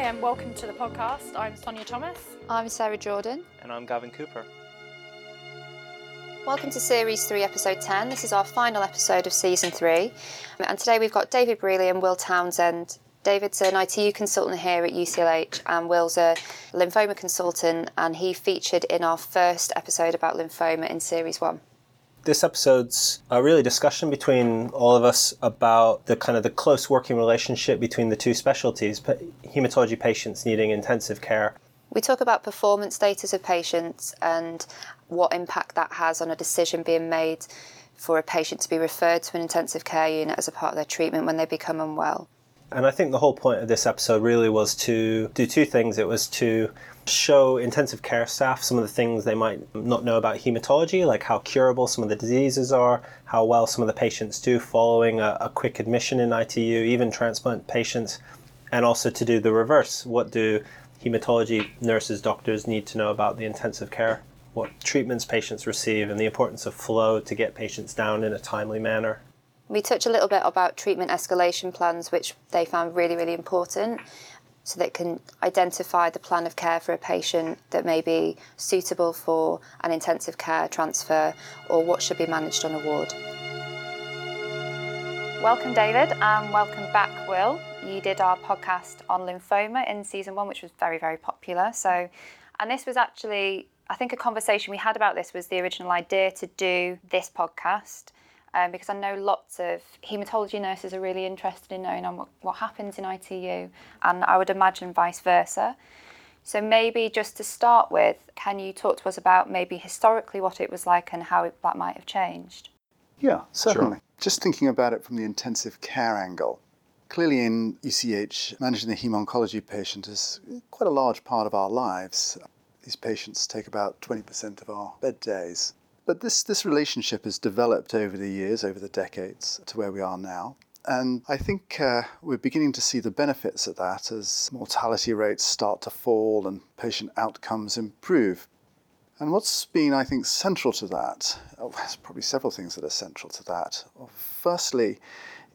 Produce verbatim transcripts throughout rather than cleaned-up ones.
Hi and welcome to the podcast. I'm Sonia Thomas. I'm Sarah Jordan. And I'm Gavin Cooper. Welcome to Series three, Episode ten. This is our final episode of Season three. And today we've got David Brealey and Will Townsend. David's an I T U consultant here at U C L H and Will's a lymphoma consultant, and he featured in our first episode about lymphoma in Series one. This episode's a really discussion between all of us about the kind of the close working relationship between the two specialties, haematology patients needing intensive care. We talk about performance status of patients and what impact that has on a decision being made for a patient to be referred to an intensive care unit as a part of their treatment when they become unwell. And I think the whole point of this episode really was to do two things. It was to show intensive care staff some of the things they might not know about haematology, like how curable some of the diseases are, how well some of the patients do following a, a quick admission in I T U, even transplant patients, and also to do the reverse. What do haematology nurses, doctors need to know about the intensive care, what treatments patients receive, and the importance of flow to get patients down in a timely manner. We touch a little bit about treatment escalation plans, which they found really, really important, so that can identify the plan of care for a patient that may be suitable for an intensive care transfer or what should be managed on a ward. Welcome, David, and welcome back, Will. You did our podcast on lymphoma in Season one, which was very, very popular. So, and this was actually, I think a conversation we had about this was the original idea to do this podcast. Um, because I know lots of haematology nurses are really interested in knowing on what, what happens in I T U, and I would imagine vice versa. So maybe just to start with, can you talk to us about maybe historically what it was like and how it, that might have changed? Yeah, certainly. Sure. Just thinking about it from the intensive care angle. Clearly in U C H, managing the heme-oncology patient is quite a large part of our lives. These patients take about twenty percent of our bed days. But this, this relationship has developed over the years, over the decades, to where we are now. And I think uh, we're beginning to see the benefits of that as mortality rates start to fall and patient outcomes improve. And what's been, I think, central to that, oh, there's probably several things that are central to that. Well, firstly,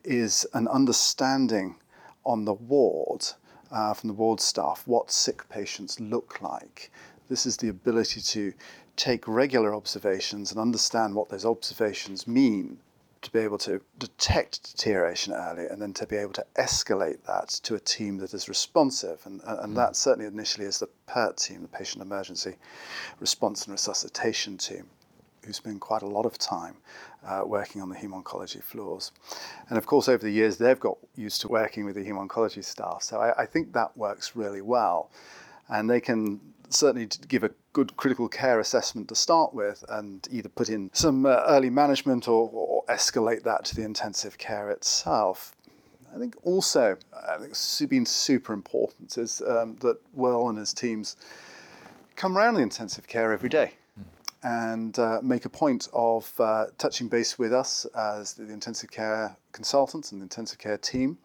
is an understanding on the ward, uh, from the ward staff, what sick patients look like. This is the ability to take regular observations and understand what those observations mean, to be able to detect deterioration early and then to be able to escalate that to a team that is responsive. And, and that certainly initially is the PERT team, the Patient Emergency Response and Resuscitation team, who spend quite a lot of time uh, working on the heme-oncology floors. And of course, over the years, they've got used to working with the heme-oncology staff. So I, I think that works really well. And they can certainly give a good critical care assessment to start with and either put in some uh, early management or, or escalate that to the intensive care itself. I think also, I think it's been super important is um, that Will and his teams come around the intensive care every day mm. and uh, make a point of uh, touching base with us as the intensive care consultants and the intensive care team,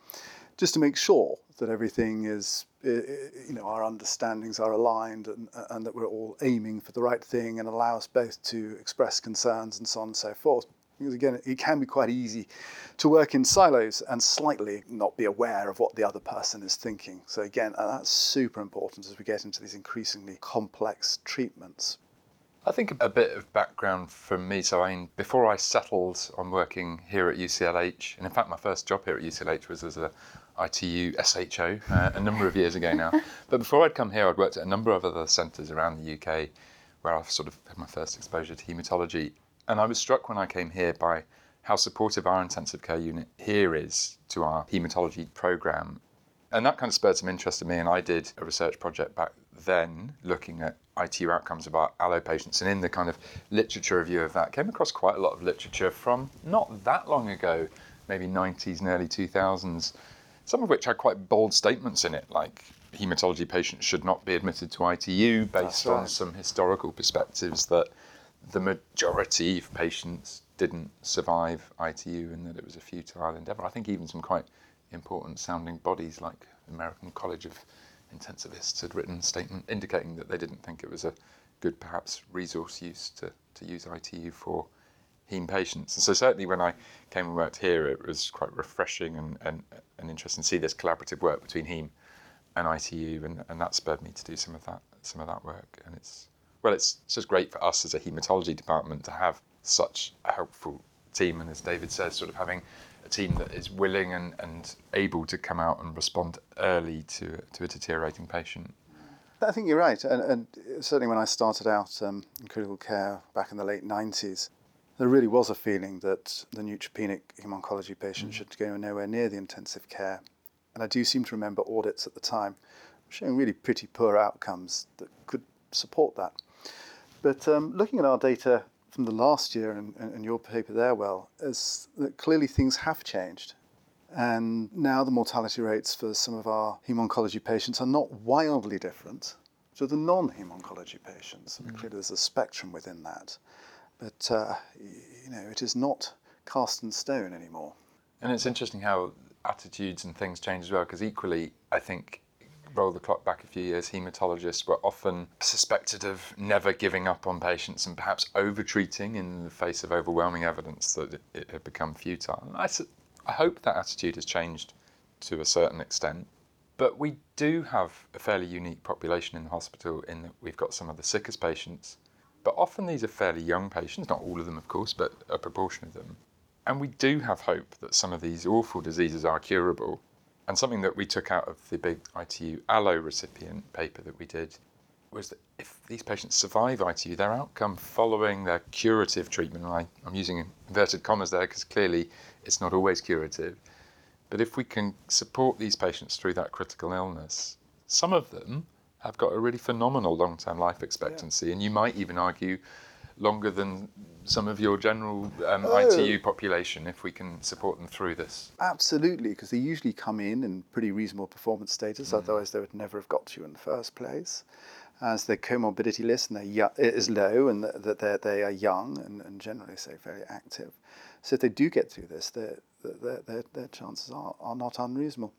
just to make sure that everything is, you know, our understandings are aligned and, and that we're all aiming for the right thing and allow us both to express concerns and so on and so forth. Because again, it can be quite easy to work in silos and slightly not be aware of what the other person is thinking. So again, that's super important as we get into these increasingly complex treatments. I think a bit of background from me. So I mean, before I settled on working here at U C L H, and in fact my first job here at U C L H was as a I T U S H O uh, a number of years ago now. But before I'd come here, I'd worked at a number of other centres around the U K where I've sort of had my first exposure to haematology. And I was struck when I came here by how supportive our intensive care unit here is to our haematology programme. And that kind of spurred some interest in me, and I did a research project back then looking at I T U outcomes of our allo patients, and in the kind of literature review of that came across quite a lot of literature from not that long ago, maybe nineties and early two thousands, some of which had quite bold statements in it, like haematology patients should not be admitted to I T U based That's right. on some historical perspectives that the majority of patients didn't survive I T U and that it was a futile endeavour. I think even some quite important sounding bodies like American College of Intensivists had written a statement indicating that they didn't think it was a good, perhaps, resource use to, to use I T U for heme patients. And so certainly when I came and worked here, it was quite refreshing and, and, and interesting to see this collaborative work between heme an I T U, and, and that spurred me to do some of that some of that work. And it's well, it's, it's just great for us as a haematology department to have such a helpful team. And as David says, sort of having a team that is willing and, and able to come out and respond early to to a deteriorating patient. I think you're right, and, and certainly when I started out um, in critical care back in the late nineties, there really was a feeling that the neutropenic haemoncology patient mm. should go nowhere near the intensive care. And I do seem to remember audits at the time showing really pretty poor outcomes that could support that. But um, looking at our data from the last year and, and your paper there, Will, is that clearly things have changed. And now the mortality rates for some of our haemoncology patients are not wildly different to the non-haemoncology patients. Mm. Clearly there's a spectrum within that. But, uh, you know, it is not cast in stone anymore. And it's interesting how attitudes and things change as well, because equally, I think, roll the clock back a few years, haematologists were often suspected of never giving up on patients and perhaps over-treating in the face of overwhelming evidence that it had become futile. And I su- I hope that attitude has changed to a certain extent, but we do have a fairly unique population in the hospital in that we've got some of the sickest patients, but often these are fairly young patients, not all of them of course, but a proportion of them. And we do have hope that some of these awful diseases are curable. And something that we took out of the big I T U allo recipient paper that we did was that if these patients survive I T U, their outcome following their curative treatment, and I, I'm using inverted commas there because clearly it's not always curative, but if we can support these patients through that critical illness, some of them have got a really phenomenal long-term life expectancy, yeah. and you might even argue longer than some of your general um, oh. I T U population if we can support them through this. Absolutely, because they usually come in in pretty reasonable performance status, mm. otherwise they would never have got to you in the first place. As their comorbidity list and they're y- is low and that they they are young and, and generally, say, very active. So if they do get through this, their their their chances are, are not unreasonable.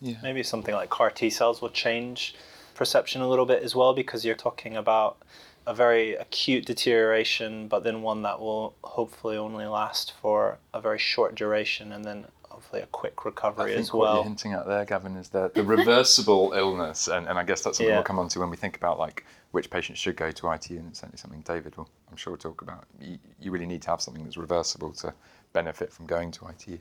Yeah. Maybe something like C A R-T cells will change perception a little bit as well, because you're talking about a very acute deterioration, but then one that will hopefully only last for a very short duration and then hopefully a quick recovery as well. I think what you're hinting at there, Gavin, is the, the reversible illness, and, and I guess that's something yeah. we'll come on to when we think about like which patients should go to I T U, and it's certainly something David will, I'm sure, talk about. You, you really need to have something that's reversible to benefit from going to I T U.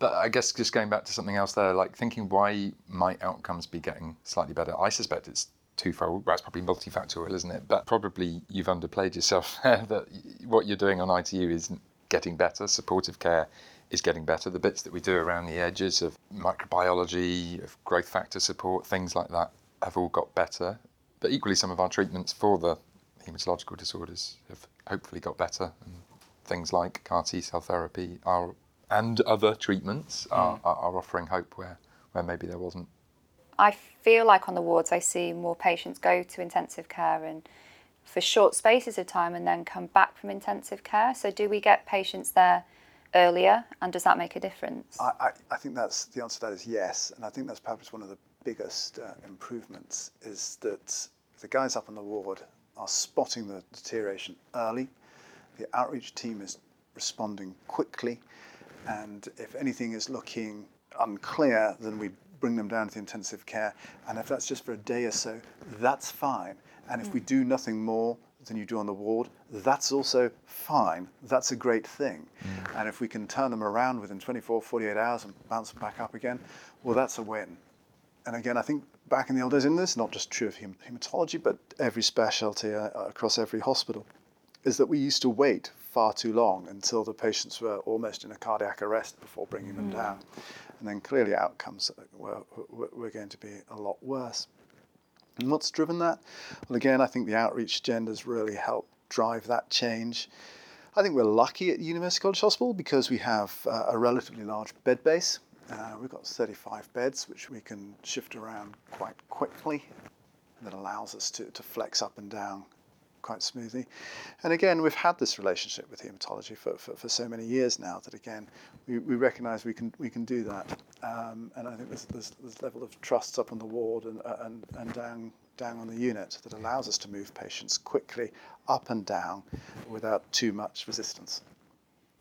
But I guess just going back to something else there, like thinking why might outcomes be getting slightly better? I suspect it's twofold. Well, it's probably multifactorial, isn't it? But probably you've underplayed yourself there that what you're doing on I T U isn't getting better. Supportive care is getting better. The bits that we do around the edges of microbiology, of growth factor support, things like that have all got better. But equally, some of our treatments for the haematological disorders have hopefully got better. And things like C A R-T cell therapy are, and other treatments are, mm. are, are offering hope where, where maybe there wasn't. I feel like on the wards I see more patients go to intensive care and for short spaces of time and then come back from intensive care. So do we get patients there earlier, and does that make a difference? I, I, I think that's the answer to that is yes, and I think that's perhaps one of the biggest uh, improvements is that the guys up on the ward are spotting the deterioration early. The outreach team is responding quickly, and if anything is looking unclear, then we bring them down to the intensive care, and if that's just for a day or so, that's fine. And if we do nothing more than you do on the ward, that's also fine. That's a great thing. Mm. And if we can turn them around within twenty-four, forty-eight hours and bounce them back up again, well, that's a win. And again, I think back in the old days, and this is not just true of haematology, but every specialty uh, across every hospital, is that we used to wait far too long until the patients were almost in a cardiac arrest before bringing mm. them down. And then clearly outcomes were, were going to be a lot worse. And what's driven that? Well, again, I think the outreach agendas really help drive that change. I think we're lucky at University College Hospital because we have uh, a relatively large bed base. Uh, we've got thirty-five beds, which we can shift around quite quickly. And that allows us to, to flex up and down quite smoothly. And again, we've had this relationship with haematology for, for, for so many years now that, again, we, we recognise we can we can do that. Um, and I think there's, there's this level of trust up on the ward and and, and down, down on the unit that allows us to move patients quickly up and down without too much resistance.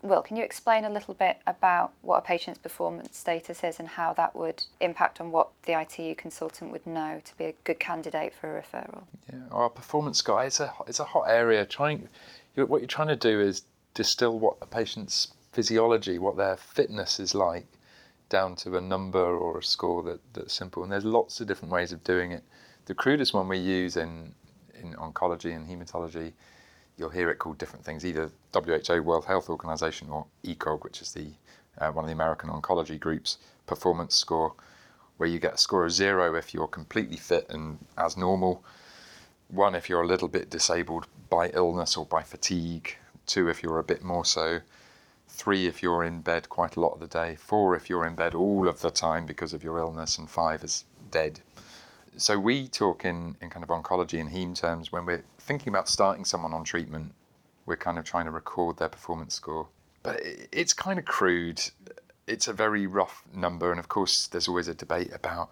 Will, can you explain a little bit about what a patient's performance status is and how that would impact on what the I T U consultant would know to be a good candidate for a referral? Yeah, our performance guide is a, it's a hot area. Trying, you're, what you're trying to do is distill what a patient's physiology, what their fitness is like, down to a number or a score that, that's simple. And there's lots of different ways of doing it. The crudest one we use in, in oncology and haematology, you'll hear it called different things, either W H O, World Health Organization, or ECOG, which is the uh, one of the American Oncology Group's performance score, where you get a score of zero if you're completely fit and as normal, one if you're a little bit disabled by illness or by fatigue, two if you're a bit more so, three if you're in bed quite a lot of the day, four if you're in bed all of the time because of your illness, and five is dead. So we talk in, in kind of oncology and heme terms. When we're thinking about starting someone on treatment, we're kind of trying to record their performance score. But it's kind of crude. It's a very rough number. And of course, there's always a debate about,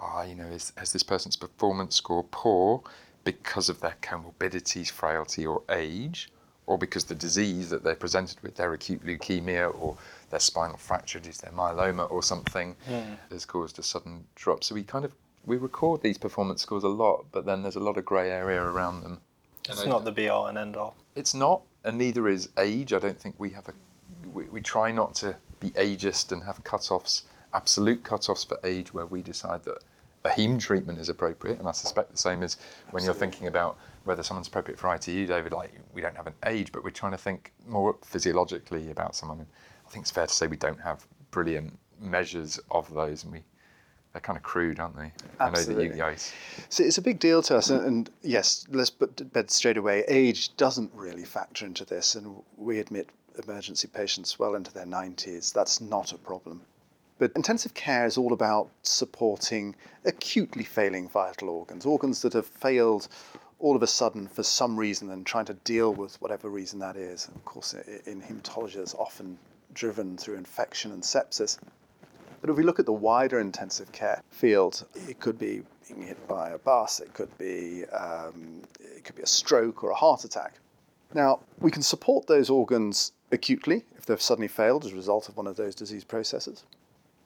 ah, oh, you know, is, is this person's performance score poor because of their comorbidities, frailty, or age, or because the disease that they're presented with, their acute leukemia, or their spinal fracture, is their myeloma, or something, yeah. has caused a sudden drop. So we kind of We record these performance scores a lot, but then there's a lot of grey area around them. It's not the be all and end all. It's not, and neither is age. I don't think we have a. We, we try not to be ageist and have cut-offs, absolute cut-offs for age, where we decide that a heme treatment is appropriate. And I suspect the same is when Absolutely. You're thinking about whether someone's appropriate for I T U, David. Like, we don't have an age, but we're trying to think more physiologically about someone. And I think it's fair to say we don't have brilliant measures of those, and we. They're kind of crude, aren't they? Absolutely. I know that you guys. So it's a big deal to us, and, and yes, let's put bed straight away. Age doesn't really factor into this, and we admit emergency patients well into their nineties. That's not a problem. But intensive care is all about supporting acutely failing vital organs, organs that have failed all of a sudden for some reason, and trying to deal with whatever reason that is. And of course, in haematology, it's often driven through infection and sepsis. But if we look at the wider intensive care field, it could be being hit by a bus, it could be um, it could be a stroke or a heart attack. Now, we can support those organs acutely if they've suddenly failed as a result of one of those disease processes.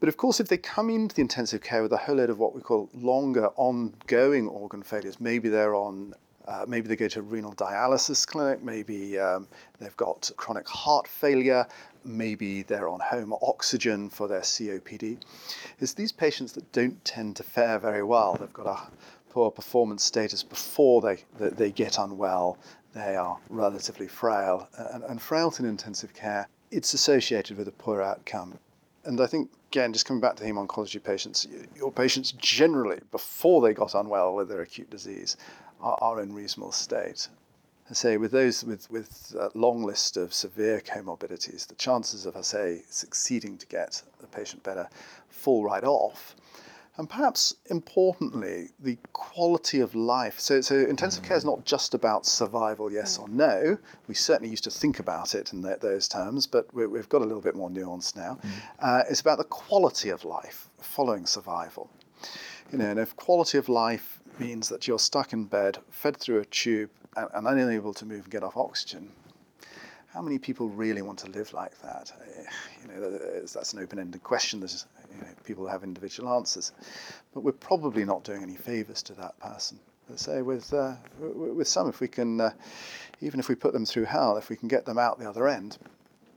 But of course, if they come into the intensive care with a whole load of what we call longer ongoing organ failures, maybe they're on, uh, maybe they go to a renal dialysis clinic, maybe um, they've got chronic heart failure, maybe they're on home oxygen for their C O P D. It's these patients that don't tend to fare very well. They've got a poor performance status before they, they get unwell. They are relatively frail. And, and frailty in intensive care, it's associated with a poor outcome. And I think, again, just coming back to heme-oncology patients, your patients generally, before they got unwell with their acute disease, are, are in reasonable state. I say, with those with, with a long list of severe comorbidities, the chances of, I say, succeeding to get the patient better fall right off. And perhaps, importantly, the quality of life. So, so intensive care is not just about survival, yes or no. We certainly used to think about it in that, those terms, but we, we've got a little bit more nuance now. Mm. Uh, it's about the quality of life following survival. You know, and if quality of life means that you're stuck in bed, fed through a tube, and, and unable to move and get off oxygen, how many people really want to live like that? You know, that's an open-ended question. There's, you know, people have individual answers, but we're probably not doing any favours to that person. Let's say with uh, with some, if we can, uh, even if we put them through hell, if we can get them out the other end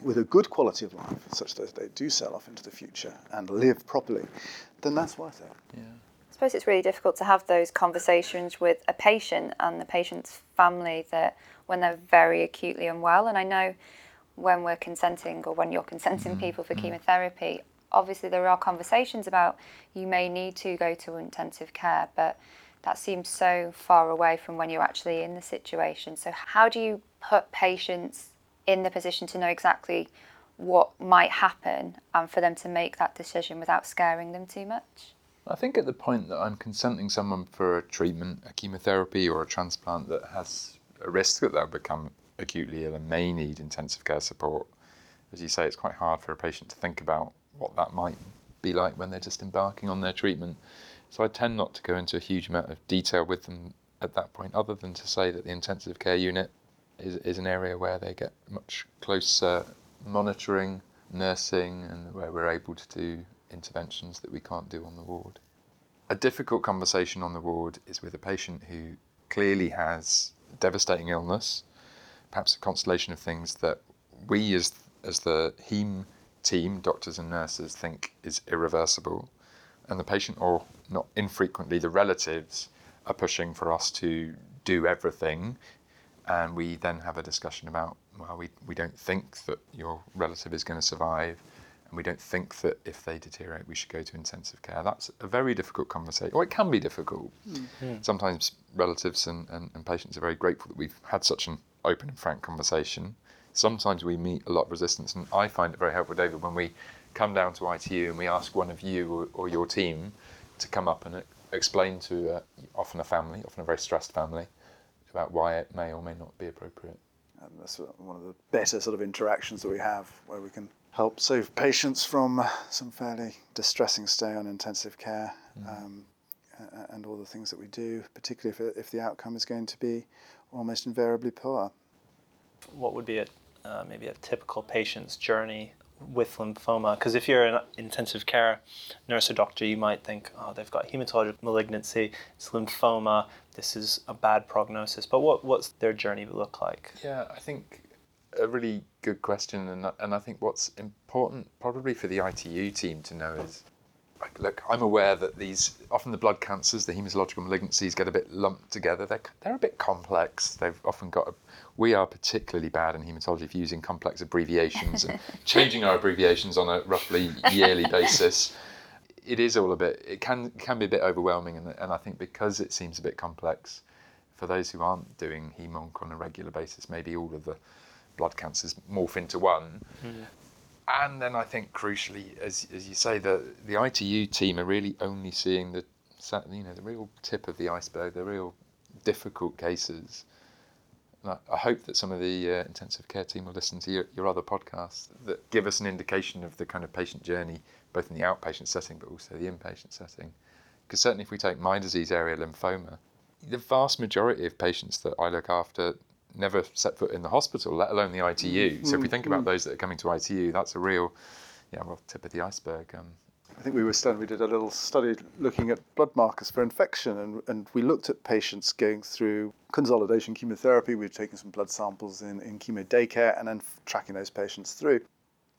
with a good quality of life, such that they do sell off into the future and live properly, then that's worth it. Yeah. I suppose it's really difficult to have those conversations with a patient and the patient's family that when they're very acutely unwell. And I know when we're consenting, or when you're consenting mm-hmm. people for mm-hmm. chemotherapy, obviously there are conversations about you may need to go to intensive care, but that seems so far away from when you're actually in the situation. So how do you put patients in the position to know exactly what might happen and for them to make that decision without scaring them too much? I think at the point that I'm consenting someone for a treatment, a chemotherapy or a transplant that has a risk that they'll become acutely ill and may need intensive care support, as you say, it's quite hard for a patient to think about what that might be like when they're just embarking on their treatment. So I tend not to go into a huge amount of detail with them at that point, other than to say that the intensive care unit is, is an area where they get much closer monitoring, nursing, and where we're able to do interventions that we can't do on the ward. A difficult conversation on the ward is with a patient who clearly has devastating illness, perhaps a constellation of things that we as as the heme team, doctors and nurses, think is irreversible, and the patient, or not infrequently the relatives, are pushing for us to do everything, and we then have a discussion about, well, we, we don't think that your relative is going to survive, and we don't think that if they deteriorate we should go to intensive care. That's a very difficult conversation, or it can be difficult. Mm-hmm. Sometimes relatives and, and, and patients are very grateful that we've had such an open and frank conversation. Sometimes we meet a lot of resistance, and I find it very helpful, David, when we come down to I T U and we ask one of you or, or your team to come up and explain to uh, often a family, often a very stressed family, about why it may or may not be appropriate. And that's one of the better sort of interactions that we have, where we can help save patients from some fairly distressing stay on intensive care, mm-hmm. um, and all the things that we do, particularly if, if the outcome is going to be almost invariably poor. What would be a uh, maybe a typical patient's journey with lymphoma? Because if you're an intensive care nurse or doctor, you might think, oh, they've got hematologic malignancy, it's lymphoma, this is a bad prognosis. But what what's their journey look like? Yeah, I think a really good question, and and I think what's important probably for the I T U team to know is, like, look, I'm aware that these, often the blood cancers, the hematological malignancies, get a bit lumped together. They're, they're a bit complex. They've often got, a, we are particularly bad in hematology for using complex abbreviations and changing our abbreviations on a roughly yearly basis. It is all a bit, it can can be a bit overwhelming. And, and I think because it seems a bit complex, for those who aren't doing hemonc on a regular basis, maybe all of the blood cancers morph into one. Mm-hmm. And then I think crucially, as as you say, the, the I T U team are really only seeing the you know the real tip of the iceberg, the real difficult cases. And I, I hope that some of the uh, intensive care team will listen to your, your other podcasts that give us an indication of the kind of patient journey, both in the outpatient setting but also the inpatient setting. Because certainly if we take my disease area, lymphoma, the vast majority of patients that I look after never set foot in the hospital, let alone the I T U. So if we think about those that are coming to I T U, that's a real, yeah, well, tip of the iceberg. Um, I think we were studying, we did a little study looking at blood markers for infection, and, and we looked at patients going through consolidation chemotherapy. We'd taken some blood samples in, in chemo daycare and then tracking those patients through.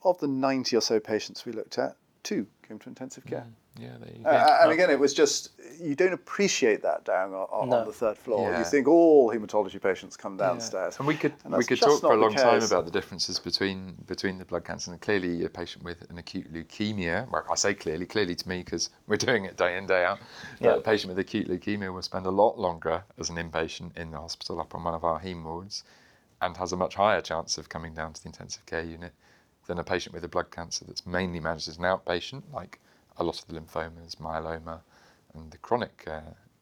Of the ninety or so patients we looked at, two came to intensive care. Mm, yeah, there you go. Uh, and again, it was just, you don't appreciate that down on, no. on the third floor. Yeah. You think all haematology patients come downstairs. Yeah. And we could and we could talk for a long time about the differences between between the blood cancer, and clearly a patient with an acute leukemia, well, I say clearly, clearly to me because we're doing it day in, day out, yeah. But a patient with acute leukemia will spend a lot longer as an inpatient in the hospital up on one of our heme wards, and has a much higher chance of coming down to the intensive care unit than a patient with a blood cancer that's mainly managed as an outpatient, like a lot of the lymphomas, myeloma, and the chronic uh,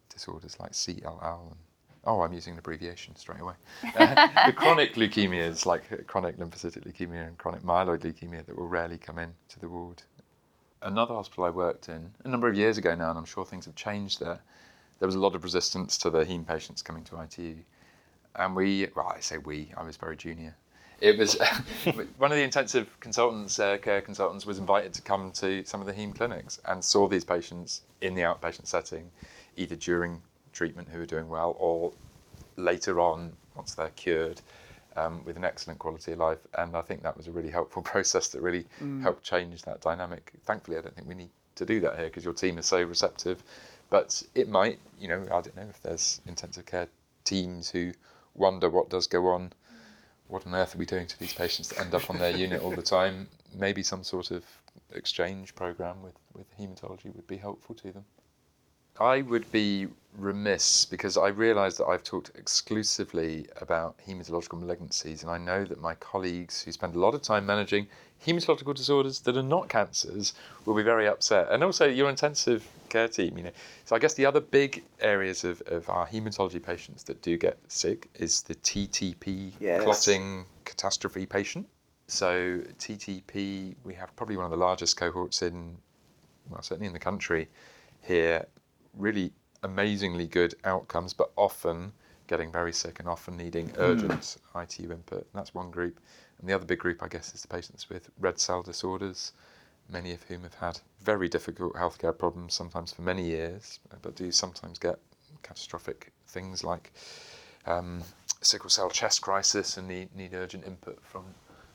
disorders like C L L. And, oh, I'm using an abbreviation straight away. Uh, the chronic leukemias, like chronic lymphocytic leukemia and chronic myeloid leukemia, that will rarely come in to the ward. Another hospital I worked in a number of years ago now, and I'm sure things have changed there, there was a lot of resistance to the heme patients coming to I T U. And we, well, I say we, I was very junior. It was one of the intensive consultants, uh, care consultants, was invited to come to some of the heme clinics and saw these patients in the outpatient setting, either during treatment who were doing well, or later on once they're cured, um, with an excellent quality of life. And I think that was a really helpful process that really mm. helped change that dynamic. Thankfully, I don't think we need to do that here because your team is so receptive. But it might, you know, I don't know if there's intensive care teams who wonder what does go on. What on earth are we doing to these patients that end up on their unit all the time? Maybe some sort of exchange program with, with haematology would be helpful to them. I would be remiss because I realise that I've talked exclusively about haematological malignancies, and I know that my colleagues who spend a lot of time managing haematological disorders that are not cancers will be very upset. And also your intensive care team, you know. So I guess the other big areas of, of our haematology patients that do get sick is the T T P, yes, clotting catastrophe patient. So T T P, we have probably one of the largest cohorts in, well, certainly in the country here. Really amazingly good outcomes, but often getting very sick and often needing urgent mm. I T U input. And that's one group. And the other big group, I guess, is the patients with red cell disorders, many of whom have had very difficult healthcare problems, sometimes for many years, but do sometimes get catastrophic things like um, sickle cell chest crisis and need, need urgent input from,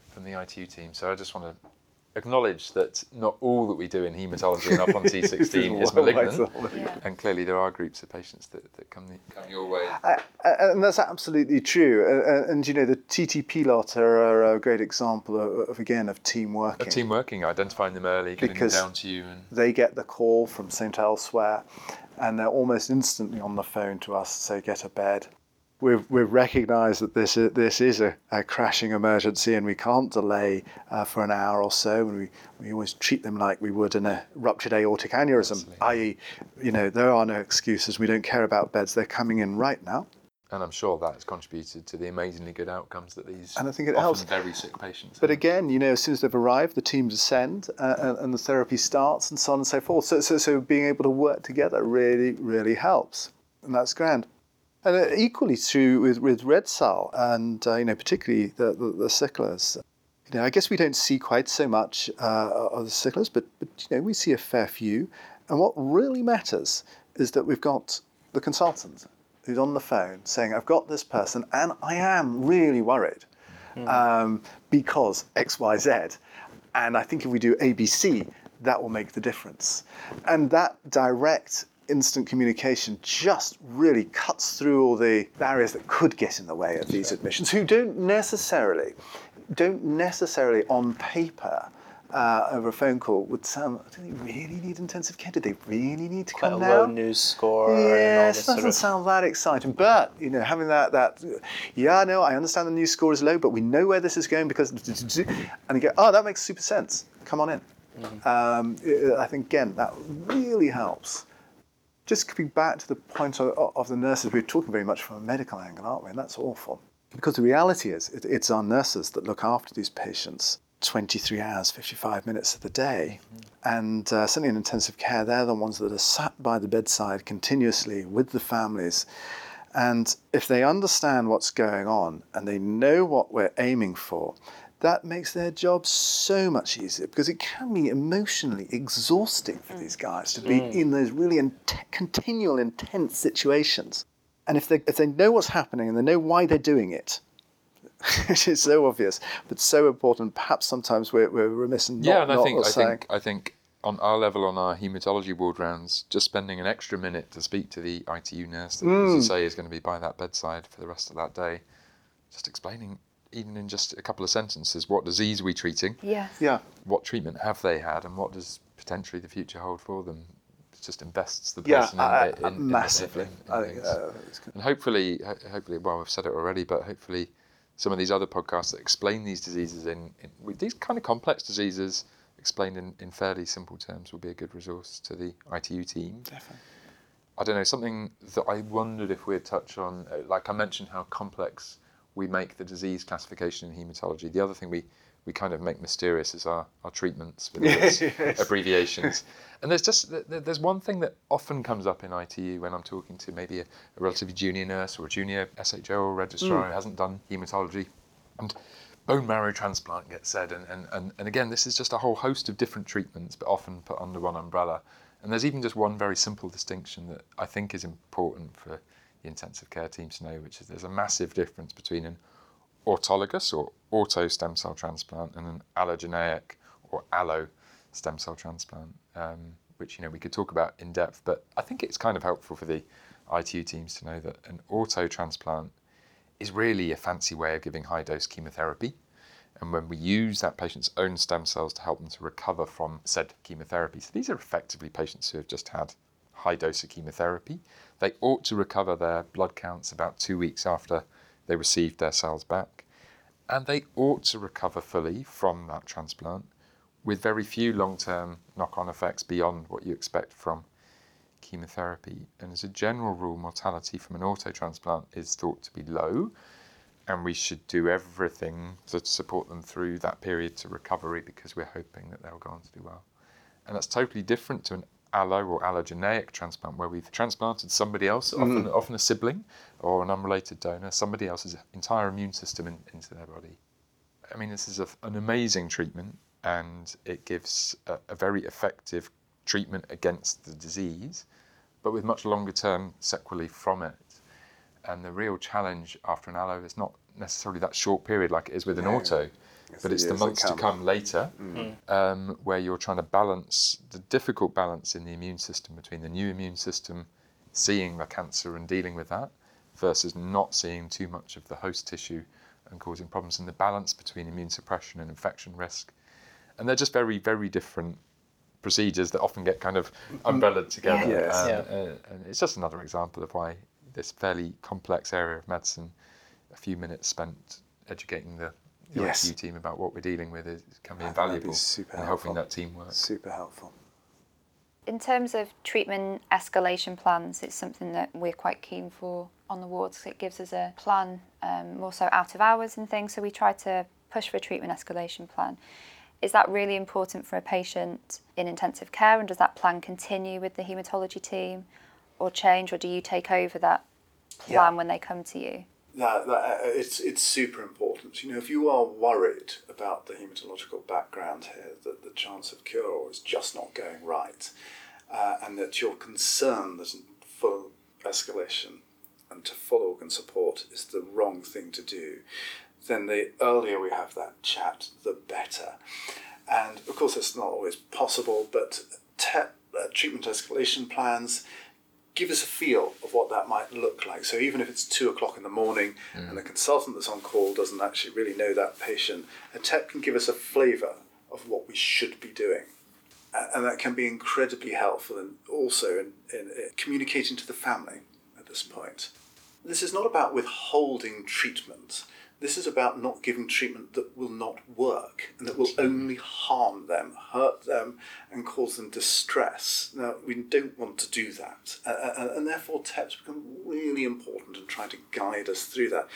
from the I T U team. So I just want to acknowledge that not all that we do in haematology and up on T sixteen is malignant, yeah. and clearly there are groups of patients that, that come, the, come your way. Uh, and that's absolutely true. Uh, and you know, the T T P lot are a great example of, of again of team working. A team working, identifying them early, getting because them down to you, and they get the call from Saint Elsewhere, and they're almost instantly on the phone to us to say get a bed. We've, we've recognised that this is, this is a, a crashing emergency and we can't delay uh, for an hour or so. And we, we always treat them like we would in a ruptured aortic aneurysm, that is, you know, there are no excuses. We don't care about beds. They're coming in right now. And I'm sure that has contributed to the amazingly good outcomes that these and I think it often helps. Very sick patients. But have. Again, you know, as soon as they've arrived, the teams ascend uh, and, and the therapy starts and so on and so forth. So, so, so being able to work together really, really helps. And that's grand. And equally true with, with red cell and, uh, you know, particularly the, the, the sicklers. You know, I guess we don't see quite so much uh, of the sicklers, but, but, you know, we see a fair few. And what really matters is that we've got the consultant who's on the phone saying, I've got this person and I am really worried mm. um, because X, Y, Z. And I think if we do A, B, C, that will make the difference. And that direct instant communication just really cuts through all the barriers that could get in the way of these admissions, who don't necessarily, don't necessarily on paper, uh, over a phone call, would sound, do they really need intensive care? Do they really need to Quite come down? Quite a low news score. Yes, yeah, doesn't sort of... sound that exciting. But, you know, having that, that, yeah, no, I understand the news score is low, but we know where this is going because, and you go, oh, that makes super sense. Come on in. Mm-hmm. Um, I think, again, that really helps. Just coming back to the point of, of the nurses, we're talking very much from a medical angle, aren't we? And that's awful. Because the reality is, it, it's our nurses that look after these patients twenty-three hours, fifty-five minutes of the day. Mm-hmm. And uh, certainly in intensive care, they're the ones that are sat by the bedside continuously with the families. And if they understand what's going on and they know what we're aiming for, that makes their job so much easier because it can be emotionally exhausting for these guys to be mm. in those really in- continual, intense situations. And if they if they know what's happening and they know why they're doing it, which is so obvious but so important, perhaps sometimes we're, we're remiss in not, yeah, and not I think, I think I think on our level, on our haematology ward rounds, just spending an extra minute to speak to the I T U nurse that, mm. as you say, is going to be by that bedside for the rest of that day, just explaining, even in just a couple of sentences, what disease are we treating? Yes. Yeah. What treatment have they had and what does potentially the future hold for them? It just invests the person yeah, I, in, I, I, in massively. In, in, in I think, uh, and hopefully, hopefully, well, we've said it already, but hopefully some of these other podcasts that explain these diseases in, in these kind of complex diseases explained in, in fairly simple terms will be a good resource to the I T U team. Definitely. I don't know, something that I wondered if we'd touch on, like I mentioned how complex we make the disease classification in haematology. The other thing we, we kind of make mysterious is our, our treatments with those yes. abbreviations. And there's just there's one thing that often comes up in I T U when I'm talking to maybe a, a relatively junior nurse or a junior S H O or registrar mm. who hasn't done haematology. And bone marrow transplant gets said. And, and, and, and again, this is just a whole host of different treatments, but often put under one umbrella. And there's even just one very simple distinction that I think is important for the intensive care teams to know, which is there's a massive difference between an autologous or auto stem cell transplant and an allogeneic or allo stem cell transplant, um, which, you know, we could talk about in depth, but I think it's kind of helpful for the I T U teams to know that an auto transplant is really a fancy way of giving high dose chemotherapy. And when we use that patient's own stem cells to help them to recover from said chemotherapy. So these are effectively patients who have just had high dose of chemotherapy. They ought to recover their blood counts about two weeks after they received their cells back. And they ought to recover fully from that transplant with very few long-term knock-on effects beyond what you expect from chemotherapy. And as a general rule, mortality from an auto transplant is thought to be low, and we should do everything to support them through that period to recovery because we're hoping that they'll go on to do well. And that's totally different to an allo or allogeneic transplant, where we've transplanted somebody else, mm. often, often a sibling or an unrelated donor, somebody else's entire immune system in, into their body. I mean, this is a, an amazing treatment, and it gives a, a very effective treatment against the disease, but with much longer term sequelae from it. And the real challenge after an allo is not necessarily that short period like it is with an no. auto, it's but the it's the months come. to come later mm. um, where you're trying to balance the difficult balance in the immune system between the new immune system seeing the cancer and dealing with that versus not seeing too much of the host tissue and causing problems, and the balance between immune suppression and infection risk. And they're just very, very different procedures that often get kind of umbrellaed together. Yes. Um, yeah. uh, and it's just another example of why this fairly complex area of medicine, a few minutes spent educating the I T U yes. team about what we're dealing with is, can be invaluable in helping helpful. that team work. Super helpful. In terms of treatment escalation plans, it's something that we're quite keen for on the wards, because it gives us a plan, um, more so out of hours and things, so we try to push for a treatment escalation plan. Is that really important for a patient in intensive care, and does that plan continue with the haematology team or change, or do you take over that plan yeah. when they come to you? That, that, it's it's super important. You know, if you are worried about the haematological background here, that the chance of cure is just not going right, uh, and that you're concerned that full escalation and to full organ support is the wrong thing to do, then the earlier we have that chat, the better. And of course, it's not always possible, but te- uh, treatment escalation plans give us a feel of what that might look like. So even if it's two o'clock in the morning mm. and the consultant that's on call doesn't actually really know that patient, a T E P can give us a flavour of what we should be doing. And that can be incredibly helpful, and also in, in, in communicating to the family at this point. This is not about withholding treatment. This is about not giving treatment that will not work and that will only harm them, hurt them, and cause them distress. Now, we don't want to do that. Uh, and therefore, T E Ps become really important in trying to guide us through that.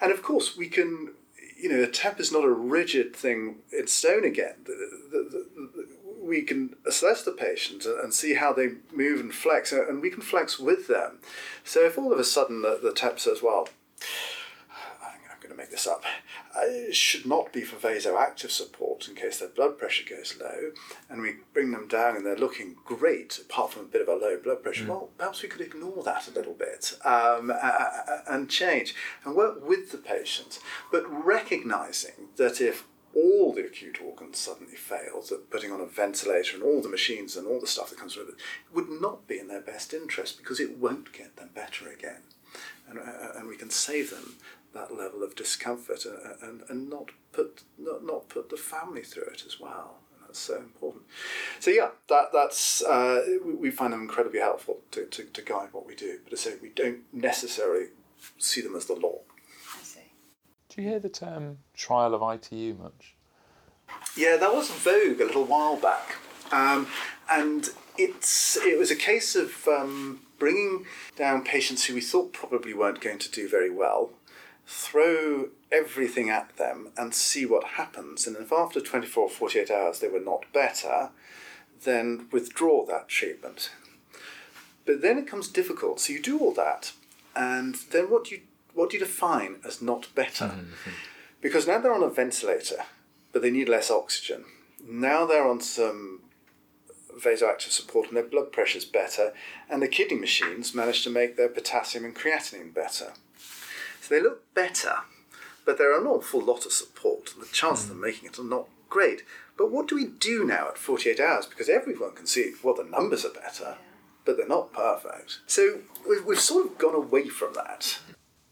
And of course, we can, you know, a T E P is not a rigid thing in stone again. The, the, the, we can assess the patient and see how they move and flex, and we can flex with them. So if all of a sudden the, the T E P says, well, to make this up, uh, it should not be for vasoactive support in case their blood pressure goes low, and we bring them down and they're looking great apart from a bit of a low blood pressure, mm. well, perhaps we could ignore that a little bit um, uh, and change and work with the patient, but recognising that if all the acute organs suddenly fail, that putting on a ventilator and all the machines and all the stuff that comes with it would not be in their best interest, because it won't get them better again, and, uh, and we can save them that level of discomfort, and, and, and not put not, not put the family through it as well. And that's so important. So yeah, that that's uh, we find them incredibly helpful to, to, to guide what we do, but as I say, we don't necessarily see them as the law. I see. Do you hear the term trial of I T U much? Yeah, that was vogue a little while back, um, and it's it was a case of um, bringing down patients who we thought probably weren't going to do very well, throw everything at them and see what happens. And if after twenty-four or forty-eight hours they were not better, then withdraw that treatment. But then it becomes difficult. So you do all that, and then what do you, what do you define as not better? Mm-hmm. Because now they're on a ventilator, but they need less oxygen. Now they're on some vasoactive support and their blood pressure's better, and the kidney machines manage to make their potassium and creatinine better. So they look better, but there are an awful lot of support, and the chances mm. of them making it are not great. But what do we do now at forty-eight hours? Because everyone can see, well, the numbers are better, yeah. but they're not perfect. So we've, we've sort of gone away from that.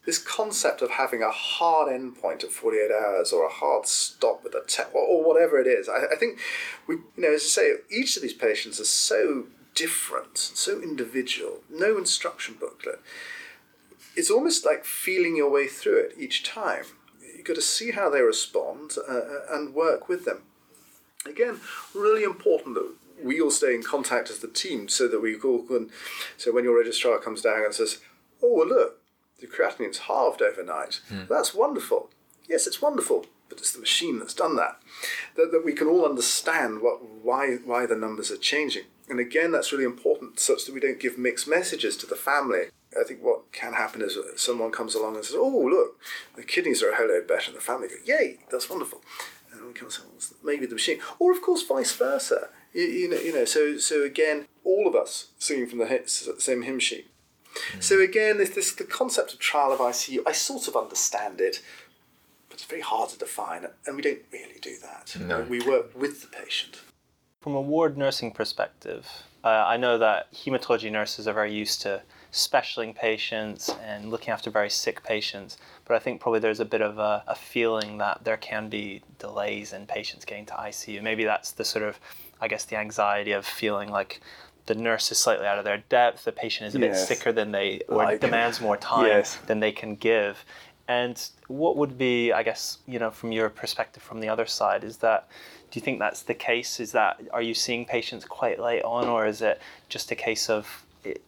This concept of having a hard endpoint at forty-eight hours, or a hard stop with a T E P, or, or whatever it is, I, I think, we, you know, as I say, each of these patients is so different and so individual. No instruction booklet. It's almost like feeling your way through it each time. You've got to see how they respond uh, and work with them. Again, really important that we all stay in contact as the team, so that we all can. So when your registrar comes down and says, "Oh, well, look, the creatinine's halved overnight. Mm. That's wonderful." Yes, it's wonderful, but it's the machine that's done that. That, that we can all understand what why why the numbers are changing. And again, that's really important, such that we don't give mixed messages to the family. I think what can happen is someone comes along and says, oh, look, the kidneys are a whole lot better. And the family goes, yay, that's wonderful. And we can say, well, maybe the machine. Or, of course, vice versa. You, you know, you know. So, so again, all of us singing from the hit, same hymn sheet. Mm-hmm. So again, this, this the concept of trial of I C U, I sort of understand it, but it's very hard to define, and we don't really do that. No. We work with the patient. From a ward nursing perspective, uh, I know that haematology nurses are very used to specialing patients and looking after very sick patients, but I think probably there's a bit of a, a feeling that there can be delays in patients getting to I C U. Maybe that's the sort of, I guess, the anxiety of feeling like the nurse is slightly out of their depth, the patient is a yes. bit sicker than they, or like, demands more time yes. than they can give. And what would be, I guess, you know, from your perspective, from the other side, is that, do you think that's the case? Is that, are you seeing patients quite late on, or is it just a case of,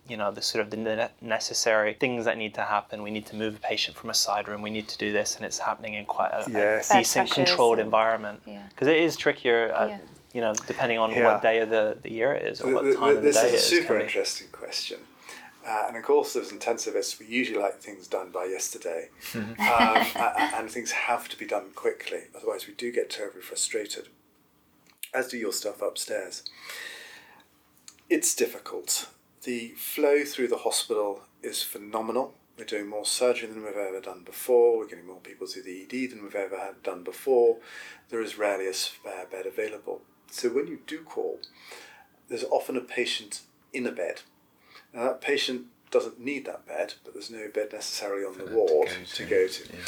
you know, the sort of the necessary things that need to happen? We need to move a patient from a side room, we need to do this, and it's happening in quite a, yes. a decent, controlled environment. Because yeah. it is trickier. Uh, yeah. You know, depending on yeah. what day of the, the year it is or the, what time the, of the day it is. This is a super interesting question. Uh, and of course, as intensivists, we usually like things done by yesterday. Mm-hmm. um, and, and things have to be done quickly. Otherwise, we do get terribly frustrated, as do your staff upstairs. It's difficult. The flow through the hospital is phenomenal. We're doing more surgery than we've ever done before. We're getting more people through the E D than we've ever had done before. There is rarely a spare bed available. So when you do call, there's often a patient in a bed. Now, that patient doesn't need that bed, but there's no bed necessarily on the ward to go to. to, go to. Yeah.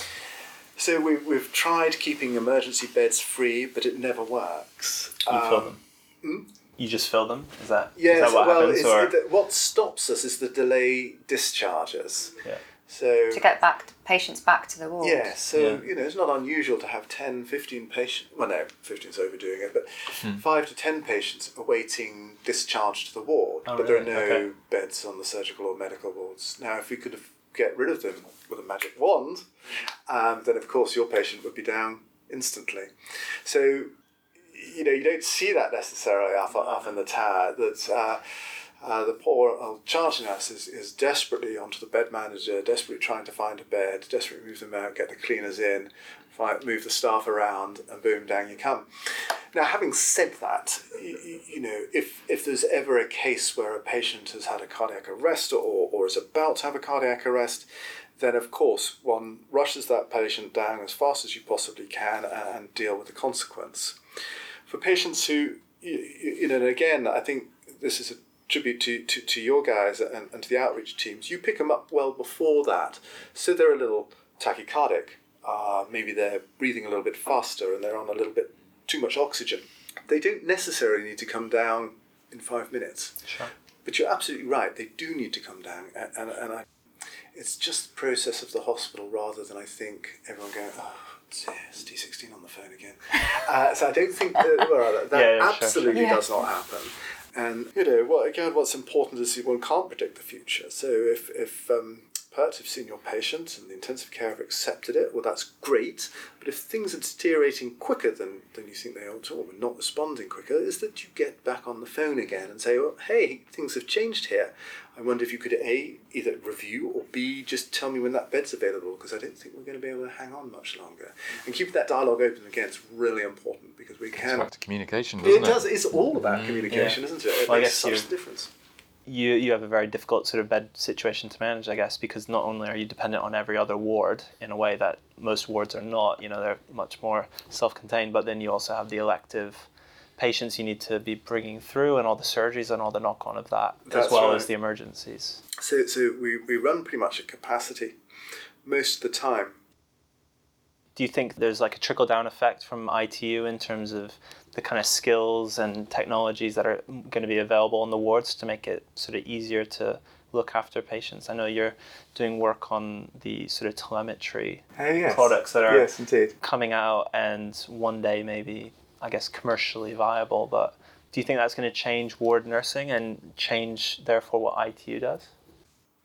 So we, we've tried keeping emergency beds free, but it never works. You um, fill them? Hmm? You just fill them? Is that, yes, is that what well, happens? Or? It, what stops us is the delay discharges. Yeah. So, to get back patients back to the ward. Yeah, so, yeah. you know, it's not unusual to have ten, fifteen patients, well, no, fifteen's overdoing it, but hmm. five to ten patients awaiting discharge to the ward, oh, but really? there are no okay. beds on the surgical or medical wards. Now, if we could get rid of them with a magic wand, um, then, of course, your patient would be down instantly. So, you know, you don't see that necessarily up, up in the tower. That's... Uh, Uh, the poor old charge nurse is, is desperately onto the bed manager, desperately trying to find a bed, desperately move them out, get the cleaners in, find, move the staff around, and boom, down you come. Now, having said that, you, you know, if, if there's ever a case where a patient has had a cardiac arrest or, or is about to have a cardiac arrest, then, of course, one rushes that patient down as fast as you possibly can and, and deal with the consequence. For patients who, you know, and again, I think this is a tribute to, to, to your guys and, and to the outreach teams, you pick them up well before that. So they're a little tachycardic. Uh, maybe they're breathing a little bit faster and they're on a little bit too much oxygen. They don't necessarily need to come down in five minutes. Sure. But you're absolutely right. They do need to come down. And, and, and I, it's just the process of the hospital rather than, I think, everyone going, oh, it's D sixteen on the phone again. uh, so I don't think uh, well, that yeah, yeah, absolutely sure, sure. does not happen. And, you know, what again, what's important is one can't predict the future. So if, if um, PERT have seen your patient and the intensive care have accepted it, well, that's great. But if things are deteriorating quicker than, than you think they ought to, or we're not responding quicker, is that you get back on the phone again and say, well, hey, things have changed here. I wonder if you could, A, either review, or B, just tell me when that bed's available, because I don't think we're going to be able to hang on much longer. And keep that dialogue open again is really important, because we can... It's back to communication, doesn't it? It does. It's all about mm, communication, yeah. isn't it? It well, makes such you, a difference. You, you have a very difficult sort of bed situation to manage, I guess, because not only are you dependent on every other ward in a way that most wards are not, you know, they're much more self-contained, but then you also have the elective... patients you need to be bringing through and all the surgeries and all the knock-on of that, That's as well right. as the emergencies. So so we, we run pretty much at capacity most of the time. Do you think there's like a trickle-down effect from I T U in terms of the kind of skills and technologies that are going to be available in the wards to make it sort of easier to look after patients? I know you're doing work on the sort of telemetry oh, yes. products that are yes, indeed. coming out and one day maybe... I guess, commercially viable, but do you think that's going to change ward nursing and change, therefore, what I T U does?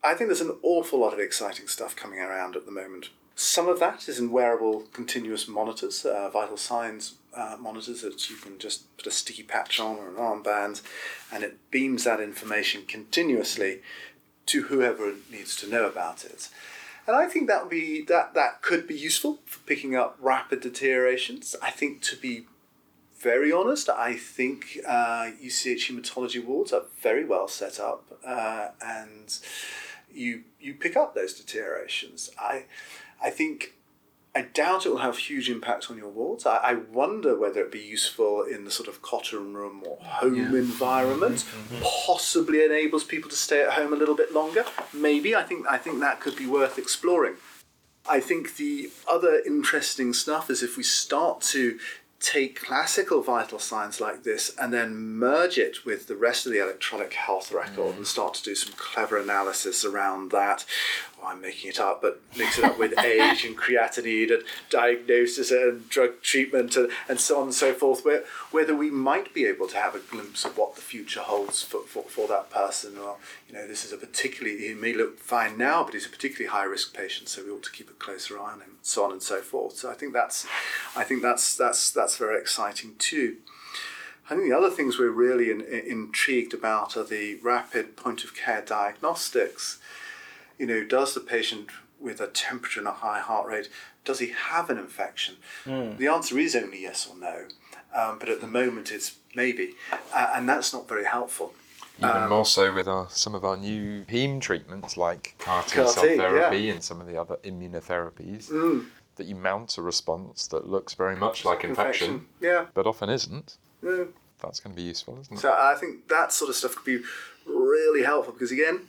I think there's an awful lot of exciting stuff coming around at the moment. Some of that is in wearable continuous monitors, uh, vital signs uh, monitors that you can just put a sticky patch on or an armband, and it beams that information continuously to whoever needs to know about it. And I think that would be that that could be useful for picking up rapid deteriorations. I think, to be very honest, I think uh, U C H haematology wards are very well set up, uh, and you you pick up those deteriorations. I I think I doubt it will have huge impacts on your wards. I, I wonder whether it'd be useful in the sort of cotton room or home yeah. environment. Mm-hmm. Possibly enables people to stay at home a little bit longer. Maybe. I think I think that could be worth exploring. I think the other interesting stuff is if we start to take classical vital signs like this and then merge it with the rest of the electronic health record mm. and start to do some clever analysis around that. Well, I'm making it up, but mix it up with age and creatinine and diagnosis and drug treatment and, and so on and so forth, where, whether we might be able to have a glimpse of what the future holds for, for, for that person. Or, you know, this is a particularly, he may look fine now, but he's a particularly high-risk patient, so we ought to keep a closer eye on him, so on and so forth. So I think that's, I think that's, that's, that's, That's very exciting too. I think the other things we're really in, in, intrigued about are the rapid point of care diagnostics. You know, does the patient with a temperature and a high heart rate, does he have an infection? Mm. The answer is only yes or no, um, but at the moment it's maybe, uh, and that's not very helpful. Even um, more so with our, some of our new heme treatments like C A R T, C A R T cell therapy yeah. and some of the other immunotherapies. Mm. That you mount a response that looks very much like infection, infection. Yeah. but often isn't. Yeah. That's going to be useful, isn't it? So I think that sort of stuff could be really helpful because, again,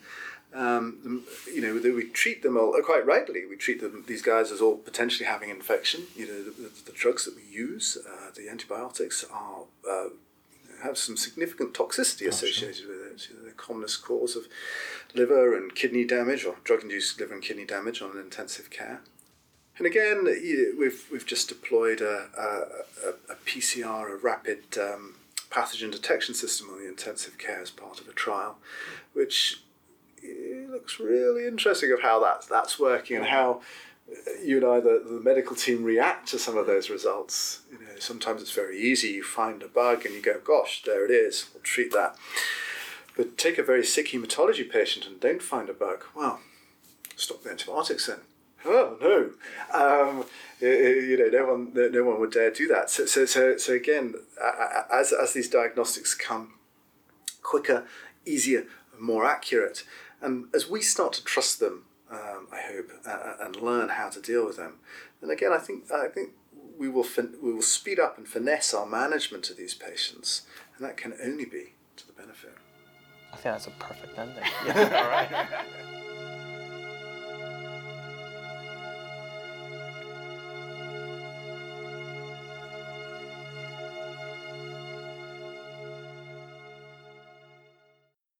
um, you know, we treat them all, quite rightly, we treat them, these guys as all potentially having infection. You know, the, the, the drugs that we use, uh, the antibiotics, are uh, have some significant toxicity associated with it. You know, the commonest cause of liver and kidney damage or drug-induced liver and kidney damage on intensive care. And again, we've we've just deployed a a, a P C R, a rapid um, pathogen detection system on the intensive care as part of a trial, which looks really interesting of how that that's working and how you and I, the, the medical team, react to some of those results. You know, sometimes it's very easy. You find a bug and you go, "Gosh, there it is. We'll treat that." But take a very sick haematology patient and don't find a bug. Well, stop the antibiotics then. Oh no, um, you know, no one, no one would dare do that. So, so, so, so again, as as these diagnostics come quicker, easier, more accurate, and as we start to trust them, um, I hope, uh, and learn how to deal with them, and again, I think, I think we will, fin- we will speed up and finesse our management of these patients, and that can only be to the benefit. I think that's a perfect ending. Yeah. All right.